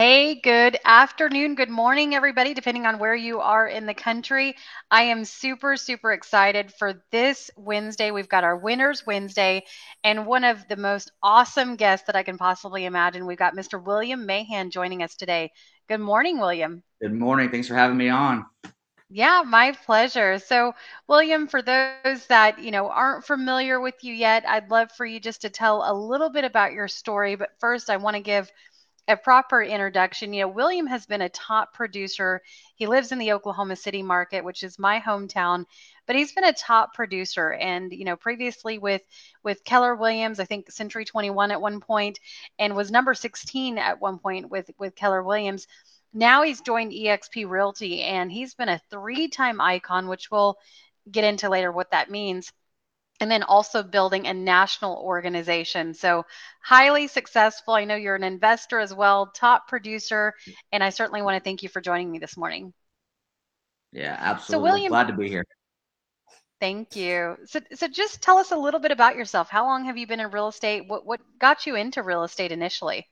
Hey, good afternoon, good morning, everybody, depending on where you are in the country. I am super, super excited for this Wednesday. We've got our Winners Wednesday and one of the most awesome guests that I can possibly imagine. We've got Mr. William Mahan joining us today. Good morning, William. Good morning. Thanks for having me on. Yeah, my pleasure. So, William, for those that, aren't familiar with you yet, I'd love for you just to tell a little bit about your story. But first, I want to give a proper introduction. William has been a top producer. He lives in the Oklahoma City market, which is my hometown, but he's been a top producer. And, previously with Keller Williams, I think Century 21 at one point, and was number 16 at one point with Keller Williams. Now he's joined eXp Realty, and he's been a three-time icon, which we'll get into later what that means. And then also building a national organization. So highly successful. I know you're an investor as well, top producer, and I certainly want to thank you for joining me this morning. Yeah, absolutely. So William, glad to be here. Thank you. So just tell us a little bit about yourself. How long have you been in real estate? What got you into real estate initially?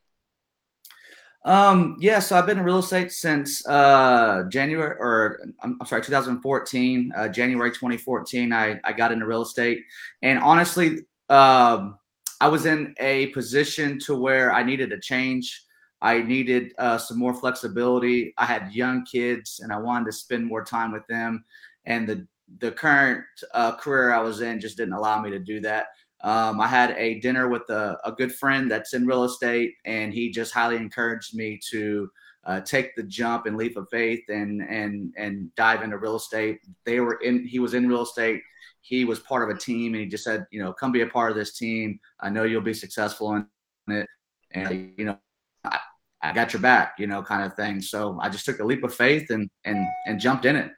So I've been in real estate since January, or I'm sorry, 2014, January 2014, I got into real estate. And honestly, I was in a position to where I needed a change. I needed some more flexibility. I had young kids and I wanted to spend more time with them. And the current career I was in just didn't allow me to do that. I had a dinner with a good friend that's in real estate, and he just highly encouraged me to take the jump and leap of faith and dive into real estate. He was in real estate. He was part of a team, and he just said, come be a part of this team. I know you'll be successful in it, and I got your back, kind of thing. So I just took a leap of faith and jumped in it.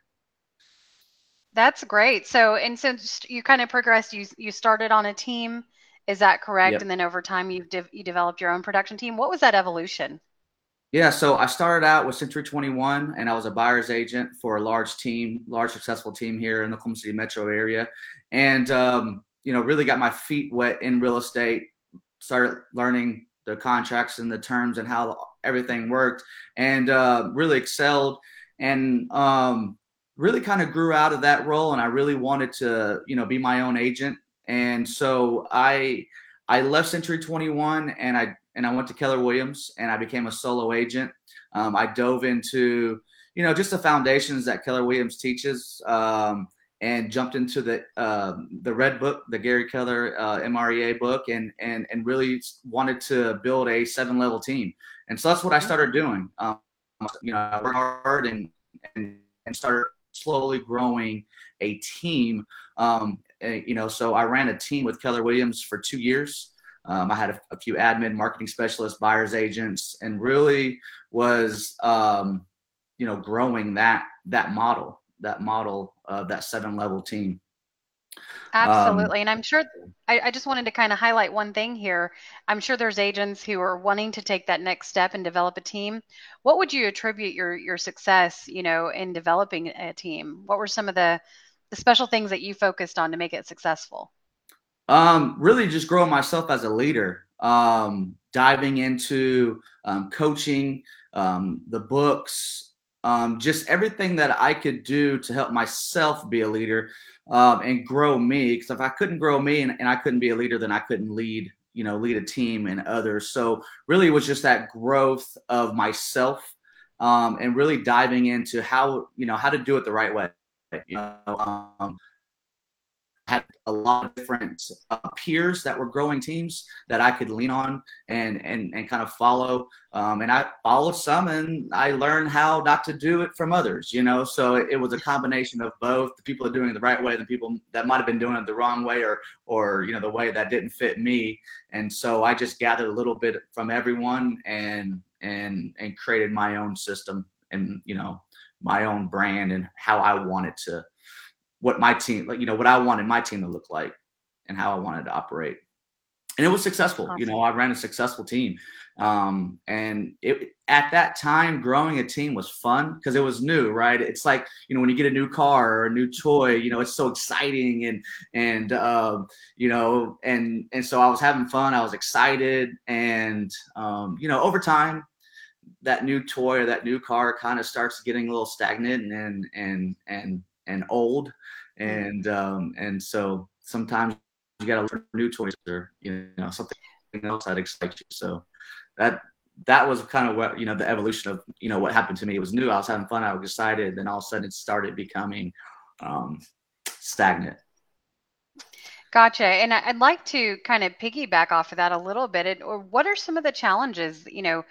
That's great. So, and since you kind of progressed, you started on a team, is that correct? Yep. And then over time you developed your own production team. What was that evolution? Yeah. So I started out with Century 21 and I was a buyer's agent for a large successful team here in the Oklahoma City metro area. And, really got my feet wet in real estate, started learning the contracts and the terms and how everything worked, and really excelled. And, really kind of grew out of that role, and I really wanted to, be my own agent. And so I left Century 21 and I went to Keller Williams and I became a solo agent. I dove into, just the foundations that Keller Williams teaches, and jumped into the Red Book, the Gary Keller MREA book, and really wanted to build a 7-level team. And so that's what I started doing. I worked hard and started slowly growing a team. So I ran a team with Keller Williams for 2 years. I had a few admin, marketing specialists, buyer's agents, and really was, growing that model of that 7-level team. Absolutely. And I'm sure I just wanted to kind of highlight one thing here. I'm sure there's agents who are wanting to take that next step and develop a team. What would you attribute your success, in developing a team? What were some of the special things that you focused on to make it successful? Really just growing myself as a leader, diving into coaching, the books, just everything that I could do to help myself be a leader, and grow me. Because if I couldn't grow me and I couldn't be a leader, then I couldn't lead a team and others. So really it was just that growth of myself, and really diving into how to do it the right way. Had a lot of different peers that were growing teams that I could lean on and kind of follow. And I followed some, and I learned how not to do it from others, So it was a combination of both the people that are doing it the right way, the people that might have been doing it the wrong way, or the way that didn't fit me. And so I just gathered a little bit from everyone and created my own system and my own brand and how I wanted to. What my team, what I wanted my team to look like and how I wanted to operate. And it was successful. Awesome. I ran a successful team. And at that time, growing a team was fun because it was new, right? It's like, when you get a new car or a new toy, it's so exciting and so I was having fun. I was excited. And, over time, that new toy or that new car kind of starts getting a little stagnant and old. And so sometimes you got to learn new toys or, you know, something else that excites you. So that was kind of what, you know, the evolution of, you know, what happened to me. It was new. I was having fun. I was excited. Then all of a sudden it started becoming stagnant. Gotcha. And I'd like to kind of piggyback off of that a little bit. Or what are some of the challenges, you know,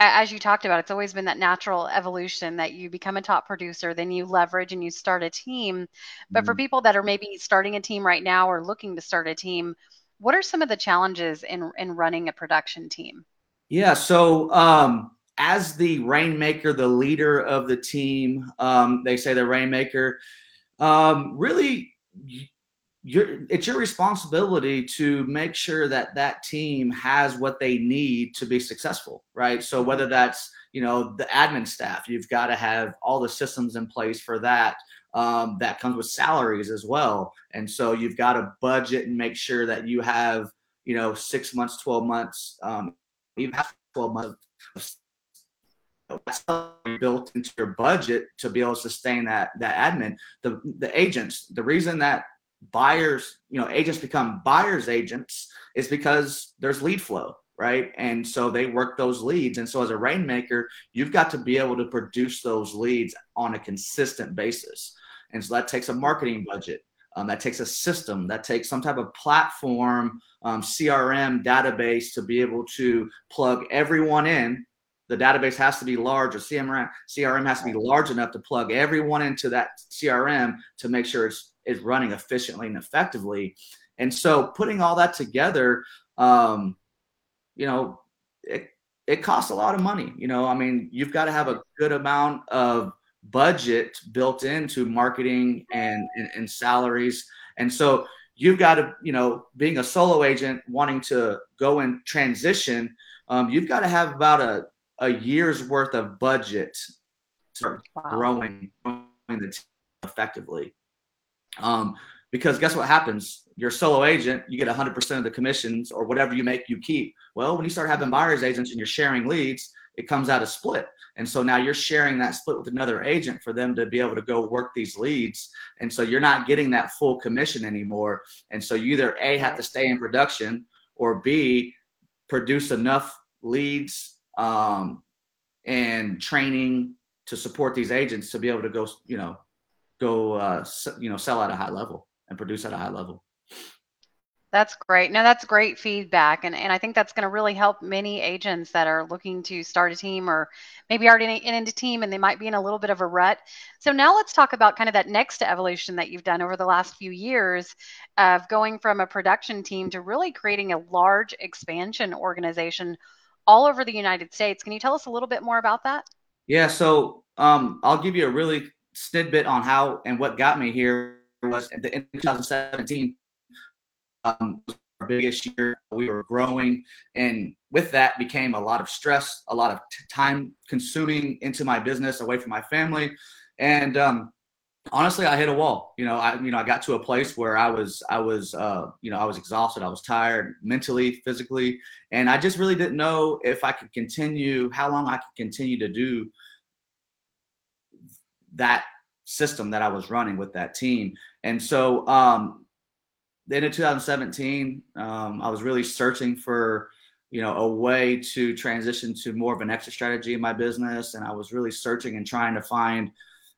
as you talked about, it's always been that natural evolution that you become a top producer, then you leverage and you start a team. But for people that are maybe starting a team right now or looking to start a team, what are some of the challenges in running a production team? Yeah. So as the rainmaker, the leader of the team, they say the rainmaker, really, it's your responsibility to make sure that that team has what they need to be successful, right? So whether that's, you know, the admin staff, you've got to have all the systems in place for that. That comes with salaries as well. And so you've got to budget and make sure that you have, you know, 6 months, 12 months, even after 12 months built into your budget to be able to sustain that admin. The agents, the reason that buyers, you know, agents become buyers agents is because there's lead flow, right? And so they work those leads. And so as a rainmaker, you've got to be able to produce those leads on a consistent basis. And so that takes a marketing budget. That takes a system, that takes some type of platform, CRM database to be able to plug everyone in. The database has to be large, or CRM has to be large enough to plug everyone into that CRM to make sure it's running efficiently and effectively. And so putting all that together, you know, it costs a lot of money. You know, I mean, you've got to have a good amount of budget built into marketing and salaries. And so you've got to, you know, being a solo agent wanting to go and transition, you've got to have about a year's worth of budget to start growing the team effectively. Because guess what happens? You're a solo agent, you get 100% of the commissions, or whatever you make, you keep. Well, when you start having buyer's agents and you're sharing leads, it comes out a split. And so now you're sharing that split with another agent for them to be able to go work these leads. And so you're not getting that full commission anymore. And so you either A, have to stay in production, or B, produce enough leads and training to support these agents to be able to go, you know, sell at a high level and produce at a high level. That's great. No, that's great feedback. And I think that's going to really help many agents that are looking to start a team or maybe already in a team and they might be in a little bit of a rut. So now let's talk about kind of that next evolution that you've done over the last few years of going from a production team to really creating a large expansion organization all over the United States. Can you tell us a little bit more about that? Yeah. So I'll give you a really snidbit on how and what got me here was in 2017. Was our biggest year. We were growing, and with that became a lot of stress, a lot of time consuming into my business, away from my family. And honestly, I hit a wall. You know, I got to a place where I was exhausted. I was tired mentally, physically, and I just really didn't know if I could continue, how long I could continue to do that system that I was running with that team. And so, then in 2017, I was really searching for, you know, a way to transition to more of an exit strategy in my business. And I was really searching and trying to find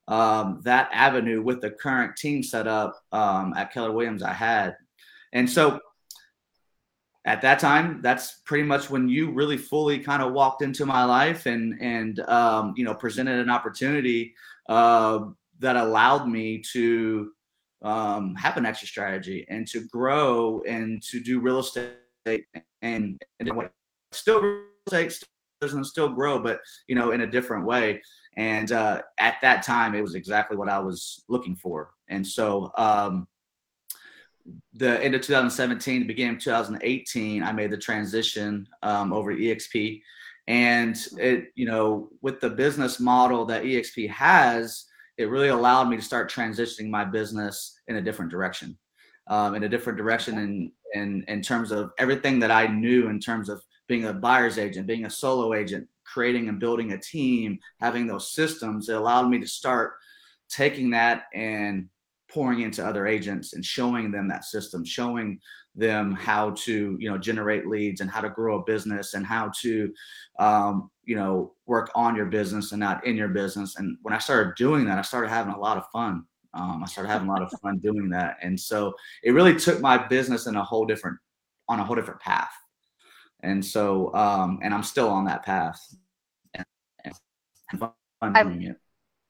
that avenue with the current team set up at Keller Williams I had. And so at that time, that's pretty much when you really fully kind of walked into my life and you know, presented an opportunity that allowed me to have an extra strategy and to grow and to do real estate and still real estate, still business, still grow, but, you know, in a different way. And at that time, it was exactly what I was looking for. And so the end of 2017, the beginning of 2018, I made the transition over to eXp. And it, you know, with the business model that eXp has, it really allowed me to start transitioning my business in a different direction in terms of everything that I knew in terms of being a buyer's agent, being a solo agent, creating and building a team, having those systems, it allowed me to start taking that and pouring into other agents and showing them that system, showing them how to, you know, generate leads and how to grow a business and how to, you know, work on your business and not in your business. And when I started doing that, I started having a lot of fun. I started having a lot of fun doing that. And so it really took my business in on a whole different path. And so, and I'm still on that path. And fun doing it.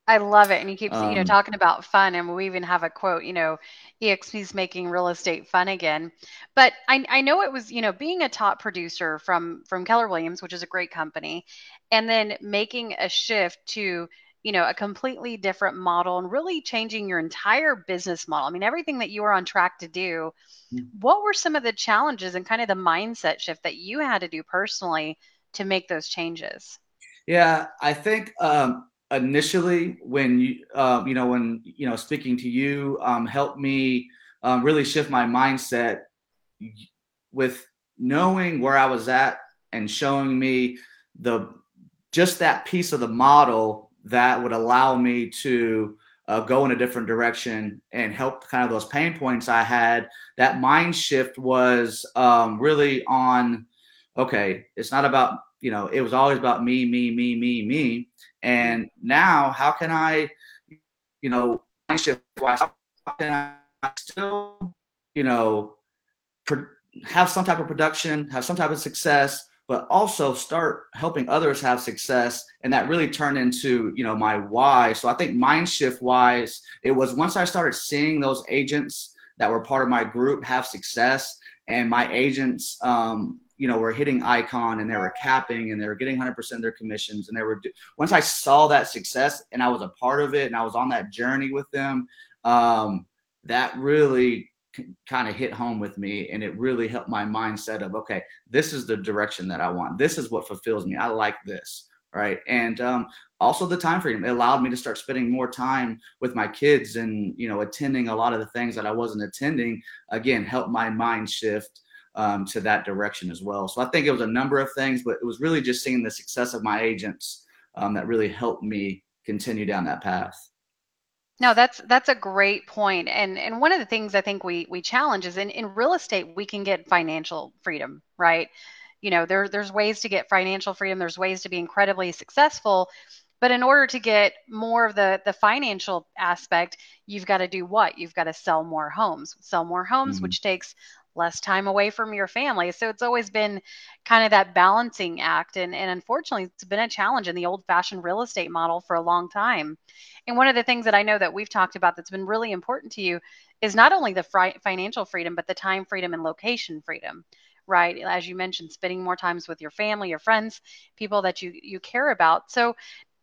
I love it. And you keep, you know, talking about fun, and we even have a quote, you know, eXp's making real estate fun again. But I know it was, you know, being a top producer from Keller Williams, which is a great company, and then making a shift to, you know, a completely different model and really changing your entire business model. I mean, everything that you were on track to do, what were some of the challenges and kind of the mindset shift that you had to do personally to make those changes? Yeah, I think, initially when you, speaking to you, helped me really shift my mindset with knowing where I was at and showing me just that piece of the model that would allow me to go in a different direction and help kind of those pain points I had. That mind shift was really on, okay, it's not about, you know, it was always about me. And now how can I, you know, how can I still, you know, have some type of production, have some type of success, but also start helping others have success. And that really turned into, you know, my why. So I think mind shift wise, it was once I started seeing those agents that were part of my group have success, and my agents, you know, we're hitting icon and they were capping and they were getting 100% of their commissions. And they were, once I saw that success and I was a part of it and I was on that journey with them, that really kind of hit home with me. And it really helped my mindset of, okay, this is the direction that I want. This is what fulfills me. I like this. Right. And also the time freedom. It allowed me to start spending more time with my kids and, you know, attending a lot of the things that I wasn't attending. Again, helped my mind shift to that direction as well. So I think it was a number of things, but it was really just seeing the success of my agents that really helped me continue down that path. No, that's a great point. And one of the things I think we challenge is in real estate, we can get financial freedom, right? You know, there's ways to get financial freedom. There's ways to be incredibly successful. But in order to get more of the financial aspect, you've got to do what? You've got to sell more homes, mm-hmm. which takes less time away from your family. So it's always been kind of that balancing act. And unfortunately, it's been a challenge in the old-fashioned real estate model for a long time. And one of the things that I know that we've talked about that's been really important to you is not only the financial freedom, but the time freedom and location freedom, right? As you mentioned, spending more times with your family, your friends, people that you care about. So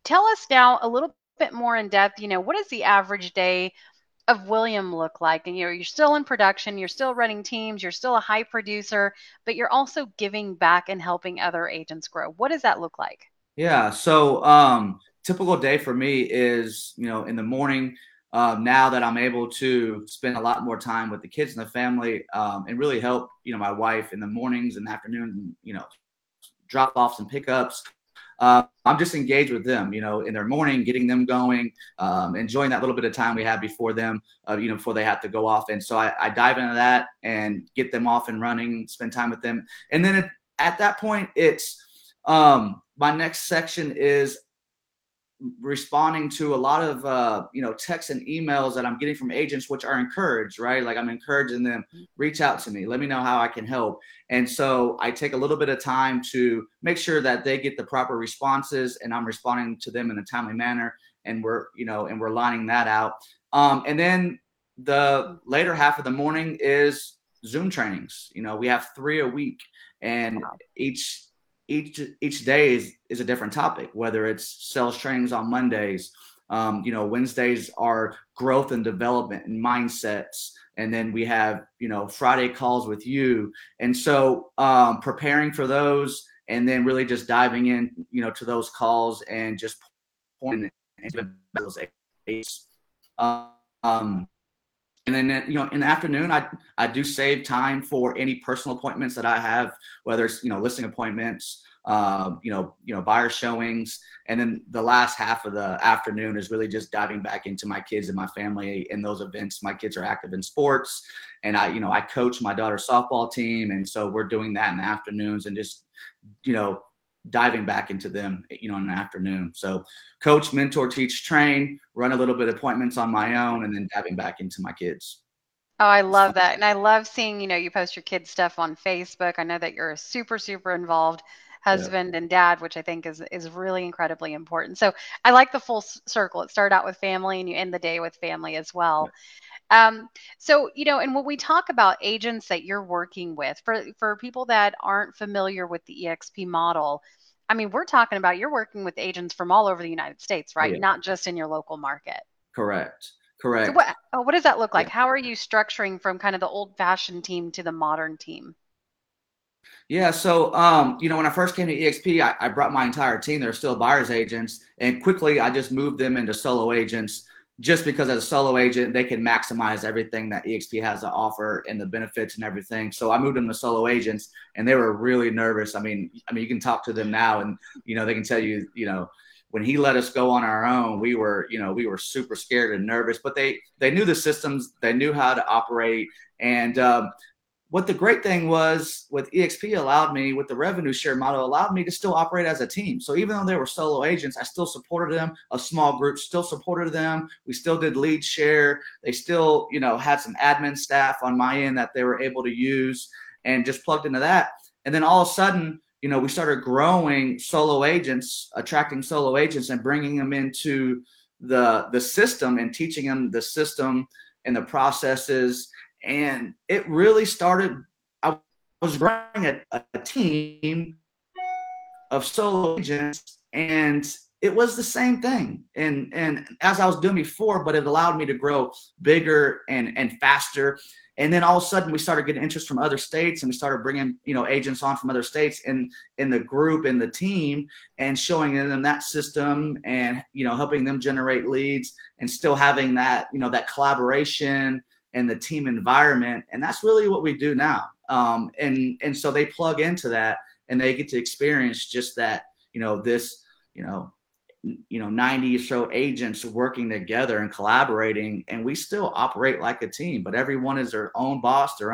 tell us now a little bit more in depth, you know, what does the average day of William look like? And, you know, you're still in production, you're still running teams, you're still a high producer, but you're also giving back and helping other agents grow. What does that look like? Yeah. So typical day for me is, you know, in the morning, now that I'm able to spend a lot more time with the kids and the family and really help, you know, my wife in the mornings and afternoon, you know, drop offs and pickups. I'm just engaged with them, you know, in their morning, getting them going, enjoying that little bit of time we have before them, you know, before they have to go off. And so I dive into that and get them off and running, spend time with them. And then at that point, it's my next section is responding to a lot of, you know, texts and emails that I'm getting from agents, which are encouraged, right? Like I'm encouraging them, reach out to me, let me know how I can help. And so I take a little bit of time to make sure that they get the proper responses and I'm responding to them in a timely manner. And we're lining that out. And then the later half of the morning is Zoom trainings. You know, we have 3 a week, and wow. Each day is a different topic, whether it's sales trainings on Mondays, you know, Wednesdays are growth and development and mindsets. And then we have, you know, Friday calls with you. And so preparing for those and then really just diving in, you know, to those calls and just pointing into those areas. And then, you know, in the afternoon, I do save time for any personal appointments that I have, whether it's, you know, listing appointments, buyer showings. And then the last half of the afternoon is really just diving back into my kids and my family and those events. My kids are active in sports, and I coach my daughter's softball team. And so we're doing that in the afternoons and just, diving back into them, in the afternoon. So coach, mentor, teach, train, run a little bit of appointments on my own, and then diving back into my kids. Oh, I love that. And I love seeing, you post your kids' stuff on Facebook. I know that you're a super, super involved husband and dad, which I think is really incredibly important. So I like the full circle. It started out with family and you end the day with family as well. Yeah. And when we talk about agents that you're working with, for people that aren't familiar with the eXp model, I mean, we're talking about you're working with agents from all over the United States, right? Yeah. Not just in your local market. Correct. So what does that look like? Yeah. How are you structuring from kind of the old-fashioned team to the modern team? Yeah. So, when I first came to eXp, I brought my entire team. They're still buyer's agents. And quickly, I just moved them into solo agents, just because as a solo agent, they can maximize everything that eXp has to offer and the benefits and everything. So I moved them to solo agents, and they were really nervous. I mean, you can talk to them now, and, they can tell you, when he let us go on our own, we were super scared and nervous, but they knew the systems, they knew how to operate. And what the great thing was with eXp with the revenue share model, allowed me to still operate as a team. So even though they were solo agents, I still supported them. A small group still supported them. We still did lead share. They still, had some admin staff on my end that they were able to use and just plugged into that. And then all of a sudden, we started growing solo agents, attracting solo agents and bringing them into the system and teaching them the system and the processes. And it really started, I was running a team of solo agents, and it was the same thing. And as I was doing before, but it allowed me to grow bigger and faster. And then all of a sudden we started getting interest from other states, and we started bringing, agents on from other states in the group and the team, and showing them that system and, helping them generate leads and still having that, that collaboration and the team environment. And that's really what we do now. And so they plug into that, and they get to experience just that, this 90 or so agents working together and collaborating, and we still operate like a team, but everyone is their own boss, they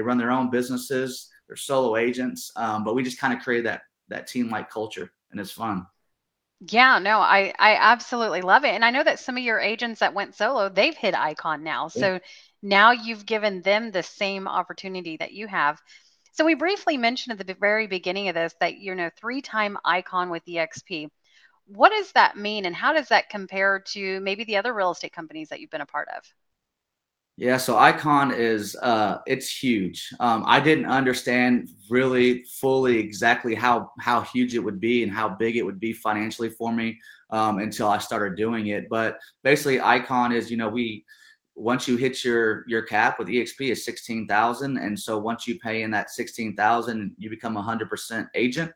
run their own businesses, they're solo agents. But we just kind of create that team-like culture, and it's fun. Yeah, no, I absolutely love it. And I know that some of your agents that went solo, they've hit icon now. So now you've given them the same opportunity that you have. So we briefly mentioned at the very beginning of this that, 3-time icon with eXp. What does that mean, and how does that compare to maybe the other real estate companies that you've been a part of? Yeah, so Icon is, it's huge. I didn't understand really fully exactly how huge it would be and how big it would be financially for me until I started doing it. But basically Icon is, once you hit your cap with eXp is $16,000. And so once you pay in that $16,000, you become 100% agent,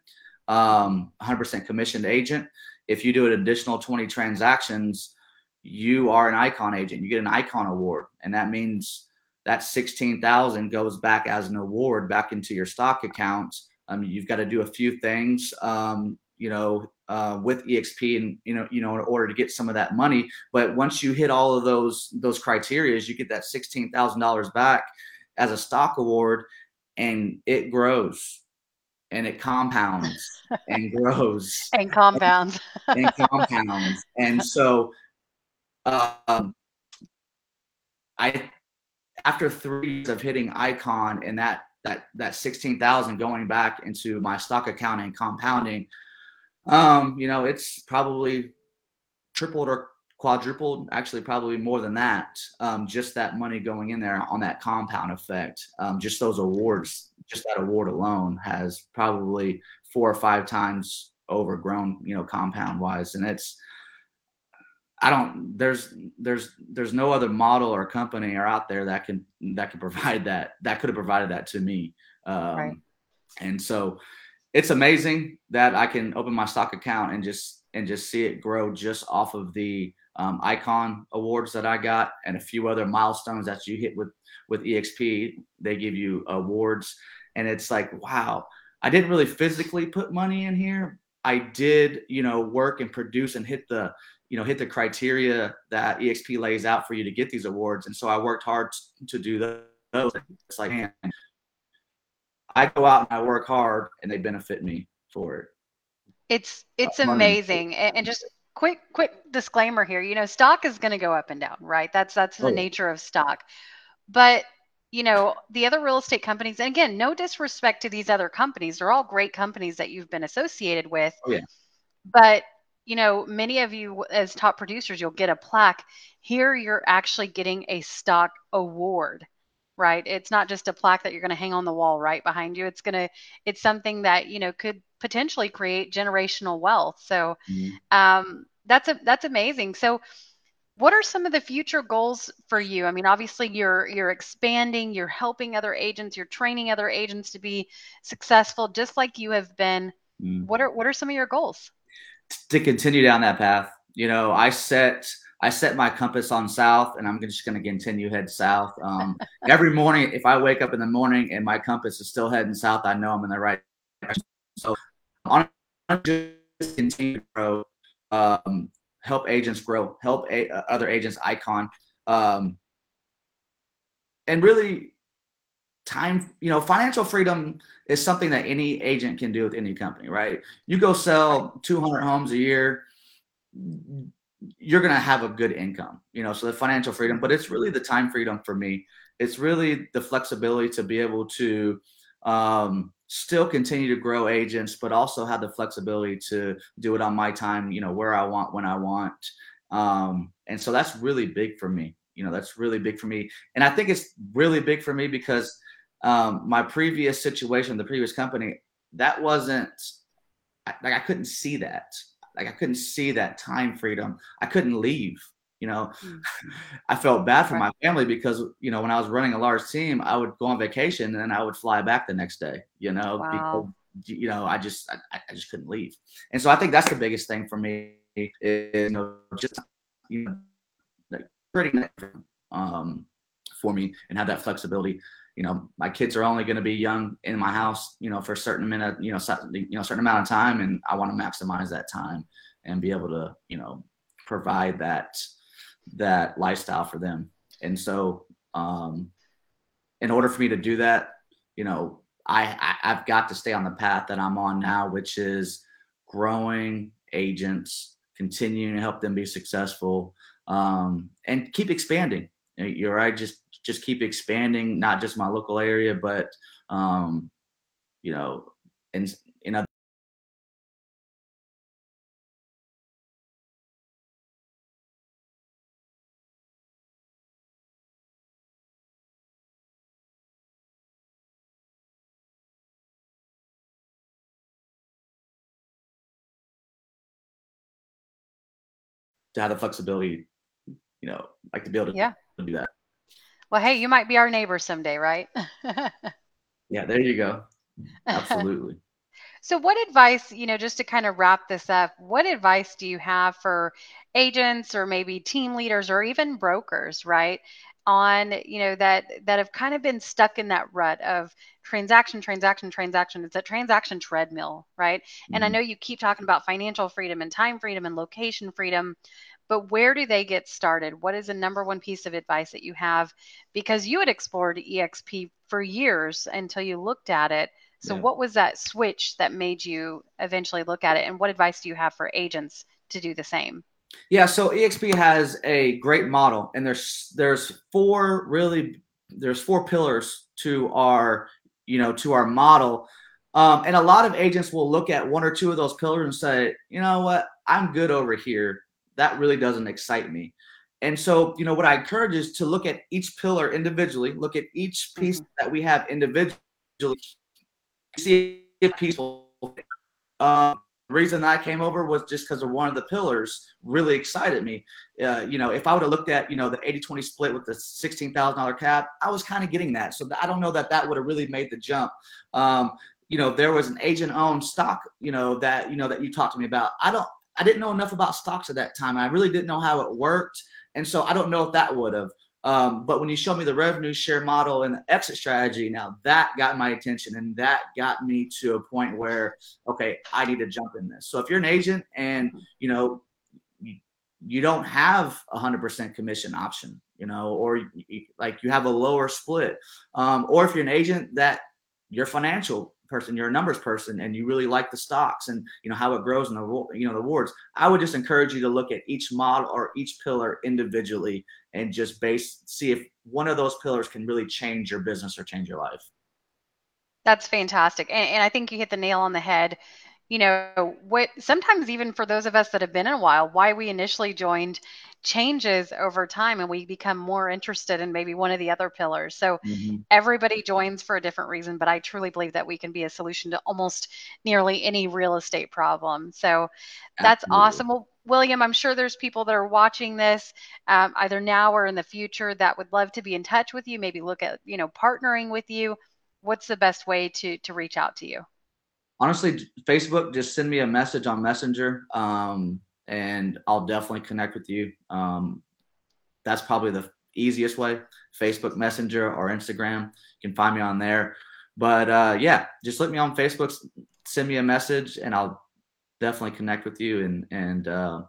100% commissioned agent. If you do an additional 20 transactions, you are an Icon agent. You get an Icon award. And that means that $16,000 goes back as an award back into your stock account. You've got to do a few things, with eXp and, in order to get some of that money. But once you hit all of those criteria, you get that $16,000 back as a stock award, and it grows. And it compounds and grows and compounds And so, after 3 years of hitting Icon and that $16,000 going back into my stock account and compounding, it's probably tripled or quadrupled, actually probably more than that. Just that money going in there on that compound effect, just those awards, just that award alone has probably 4 or 5 times overgrown, compound wise. And there's no other model or company or out there that can provide that could have provided that to me. Right. And so it's amazing that I can open my stock account and just see it grow just off of the, Icon awards that I got, and a few other milestones that you hit with eXp. They give you awards, and it's like, wow, I didn't really physically put money in here. I did, work and produce and hit the, hit the criteria that eXp lays out for you to get these awards. And so I worked hard to do those. It's like, man, I go out and I work hard and they benefit me for it. It's amazing. And just quick disclaimer here, stock is going to go up and down, right? That's the nature of stock. But the other real estate companies, and again, no disrespect to these other companies. They're all great companies that you've been associated with. Oh, yeah. But, many of you as top producers, you'll get a plaque. Here, you're actually getting a stock award, right? It's not just a plaque that you're going to hang on the wall right behind you. It's something that, could potentially create generational wealth. So that's amazing. So what are some of the future goals for you? I mean, obviously you're expanding, you're helping other agents, you're training other agents to be successful, just like you have been. What are some of your goals? To continue down that path. I set my compass on south, and I'm just going to continue head south. Every morning, if I wake up in the morning and my compass is still heading south, I know I'm in the right direction. So on just continue to grow. Help agents grow, help other agents icon. And really time, financial freedom is something that any agent can do with any company, right? You go sell 200 homes a year, you're going to have a good income, so the financial freedom, but it's really the time freedom for me. It's really the flexibility to be able to, still continue to grow agents, but also have the flexibility to do it on my time, where I want, when I want. And so that's really big for me. That's really big for me. And I think it's really big for me because my previous situation, the previous company, that wasn't like, I couldn't see that. Like I couldn't see that time freedom. I couldn't leave. I felt bad for my family because, when I was running a large team, I would go on vacation and then I would fly back the next day, wow. Because, I just couldn't leave. And so I think that's the biggest thing for me is, for me and have that flexibility. My kids are only going to be young in my house, for a certain minute, certain amount of time. And I want to maximize that time and be able to, provide that lifestyle for them. And so in order for me to do that, I've got to stay on the path that I'm on now, which is growing agents, continuing to help them be successful, and keep expanding. You're right. Just keep expanding, not just my local area, but and in other. To have the flexibility, to be able to do that. Well, hey, you might be our neighbor someday, right? Yeah, there you go. Absolutely. So what advice, just to kind of wrap this up, what advice do you have for agents or maybe team leaders or even brokers, right? On, that have kind of been stuck in that rut of transaction. It's a transaction treadmill, right? Mm-hmm. And I know you keep talking about financial freedom and time freedom and location freedom, but where do they get started? What is the number one piece of advice that you have? Because you had explored eXp for years until you looked at it. So what was that switch that made you eventually look at it? And what advice do you have for agents to do the same? Yeah, so eXp has a great model, and there's four pillars to our model, and a lot of agents will look at one or two of those pillars and say, you know what, I'm good over here. That really doesn't excite me. And so what I encourage is to look at each pillar individually, look at each piece that we have individually, see if people. The reason I came over was just because of one of the pillars really excited me. If I would have looked at, the 80-20 split with the $16,000 cap, I was kind of getting that. So I don't know that would have really made the jump. There was an agent-owned stock, that you talked to me about. I didn't know enough about stocks at that time. I really didn't know how it worked. And so I don't know if that would have. But when you show me the revenue share model and the exit strategy, now that got my attention, and that got me to a point where, okay, I need to jump in this. So if you're an agent and, you know, you don't have 100% commission option, you know, or like you have a lower split, or if you're an agent that you're financial person, you're a numbers person, and you really like the stocks and, you know, how it grows and the, you know, the rewards, I would just encourage you to look at each model or each pillar individually and just see if one of those pillars can really change your business or change your life. That's fantastic. And I think you hit the nail on the head. You know, what sometimes even for those of us that have been in a while, why we initially joined changes over time, and we become more interested in maybe one of the other pillars. So everybody joins for a different reason, but I truly believe that we can be a solution to almost nearly any real estate problem. So that's awesome. Well, William, I'm sure there's people that are watching this either now or in the future that would love to be in touch with you, maybe look at, you know, partnering with you. What's the best way to reach out to you? Honestly, Facebook, just send me a message on Messenger, and I'll definitely connect with you. That's probably the easiest way, Facebook Messenger or Instagram. You can find me on there. But yeah, just look me on Facebook, send me a message, and I'll definitely connect with you and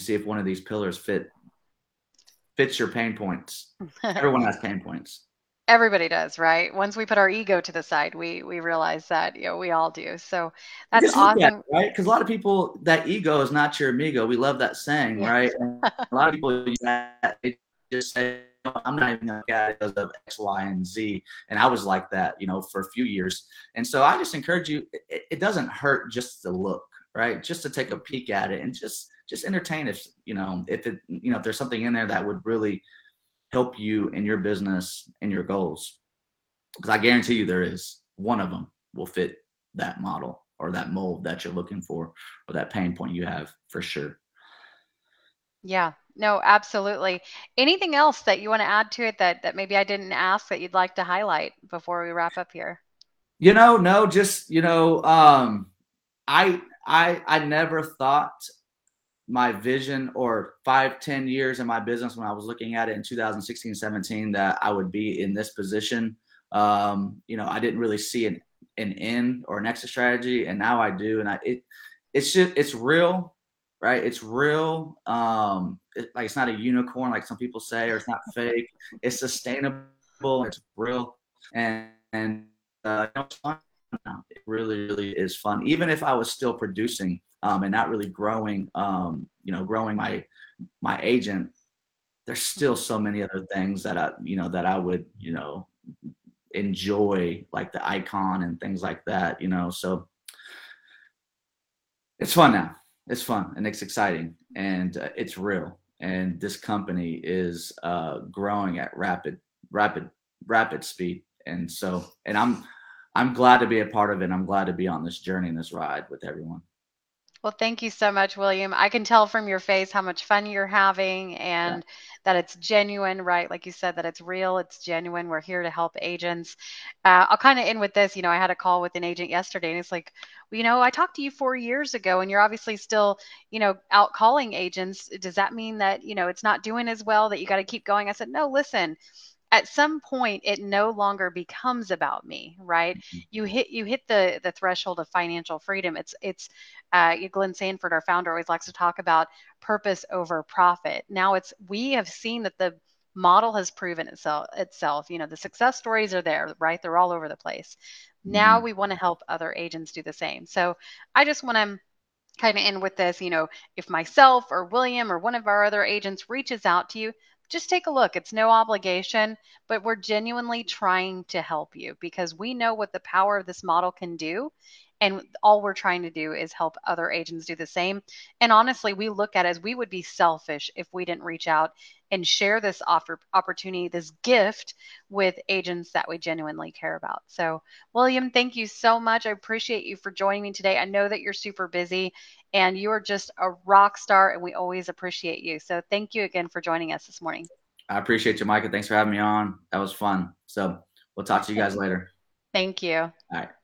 see if one of these pillars fits your pain points. Everyone has pain points. Everybody does, right? Once we put our ego to the side, we realize that, you know, we all do. So that's awesome. That, right? Because a lot of people, that ego is not your amigo. We love that saying, right? And a lot of people use that. They just say, I'm not even a guy because of X, Y, and Z. And I was like that, you know, for a few years. And so I just encourage you, it doesn't hurt just to look, right? Just to take a peek at it and just entertain if, you know, if there's something in there that would really help you in your business and your goals, because I guarantee you there is one of them will fit that model or that mold that you're looking for, or that pain point you have, for sure. Yeah, no, absolutely. Anything else that you want to add to it that maybe I didn't ask that you'd like to highlight before we wrap up here? You know, no, just, you know, I never thought my vision or 5-10 years in my business when I was looking at it in 2016, 17, that I would be in this position. You know, I didn't really see an end or an exit strategy, and now I do. And it's real, right? It's real. Like it's not a unicorn, like some people say, or it's not fake. It's sustainable. It's real. And it's fun. It really, really is fun. Even if I was still producing, and not really growing, you know, growing my agent, there's still so many other things that I would, you know, enjoy, like the icon and things like that, you know, so it's fun now. It's fun, and it's exciting, and it's real. And this company is growing at rapid speed. And so, and I'm glad to be a part of it. I'm glad to be on this journey and this ride with everyone. Well, thank you so much, William. I can tell from your face how much fun you're having, and that it's genuine, right? Like you said, that it's real, it's genuine. We're here to help agents. I'll kind of end with this. You know, I had a call with an agent yesterday, and it's like, you know, I talked to you 4 years ago, and you're obviously still, you know, out calling agents. Does that mean that, you know, it's not doing as well, that you got to keep going? I said, no, listen. At some point, it no longer becomes about me, right? Mm-hmm. You hit the threshold of financial freedom. It's Glenn Sanford, our founder, always likes to talk about purpose over profit. Now we have seen that the model has proven itself. You know, the success stories are there, right? They're all over the place. Mm-hmm. Now we want to help other agents do the same. So I just want to kind of end with this. You know, if myself or William or one of our other agents reaches out to you, just take a look. It's no obligation, but we're genuinely trying to help you, because we know what the power of this model can do. And all we're trying to do is help other agents do the same. And honestly, we look at it as we would be selfish if we didn't reach out and share this opportunity, this gift, with agents that we genuinely care about. So, William, thank you so much. I appreciate you for joining me today. I know that you're super busy, and you are just a rock star, and we always appreciate you. So thank you again for joining us this morning. I appreciate you, Micah. Thanks for having me on. That was fun. So we'll talk to you guys later. Thank you. All right.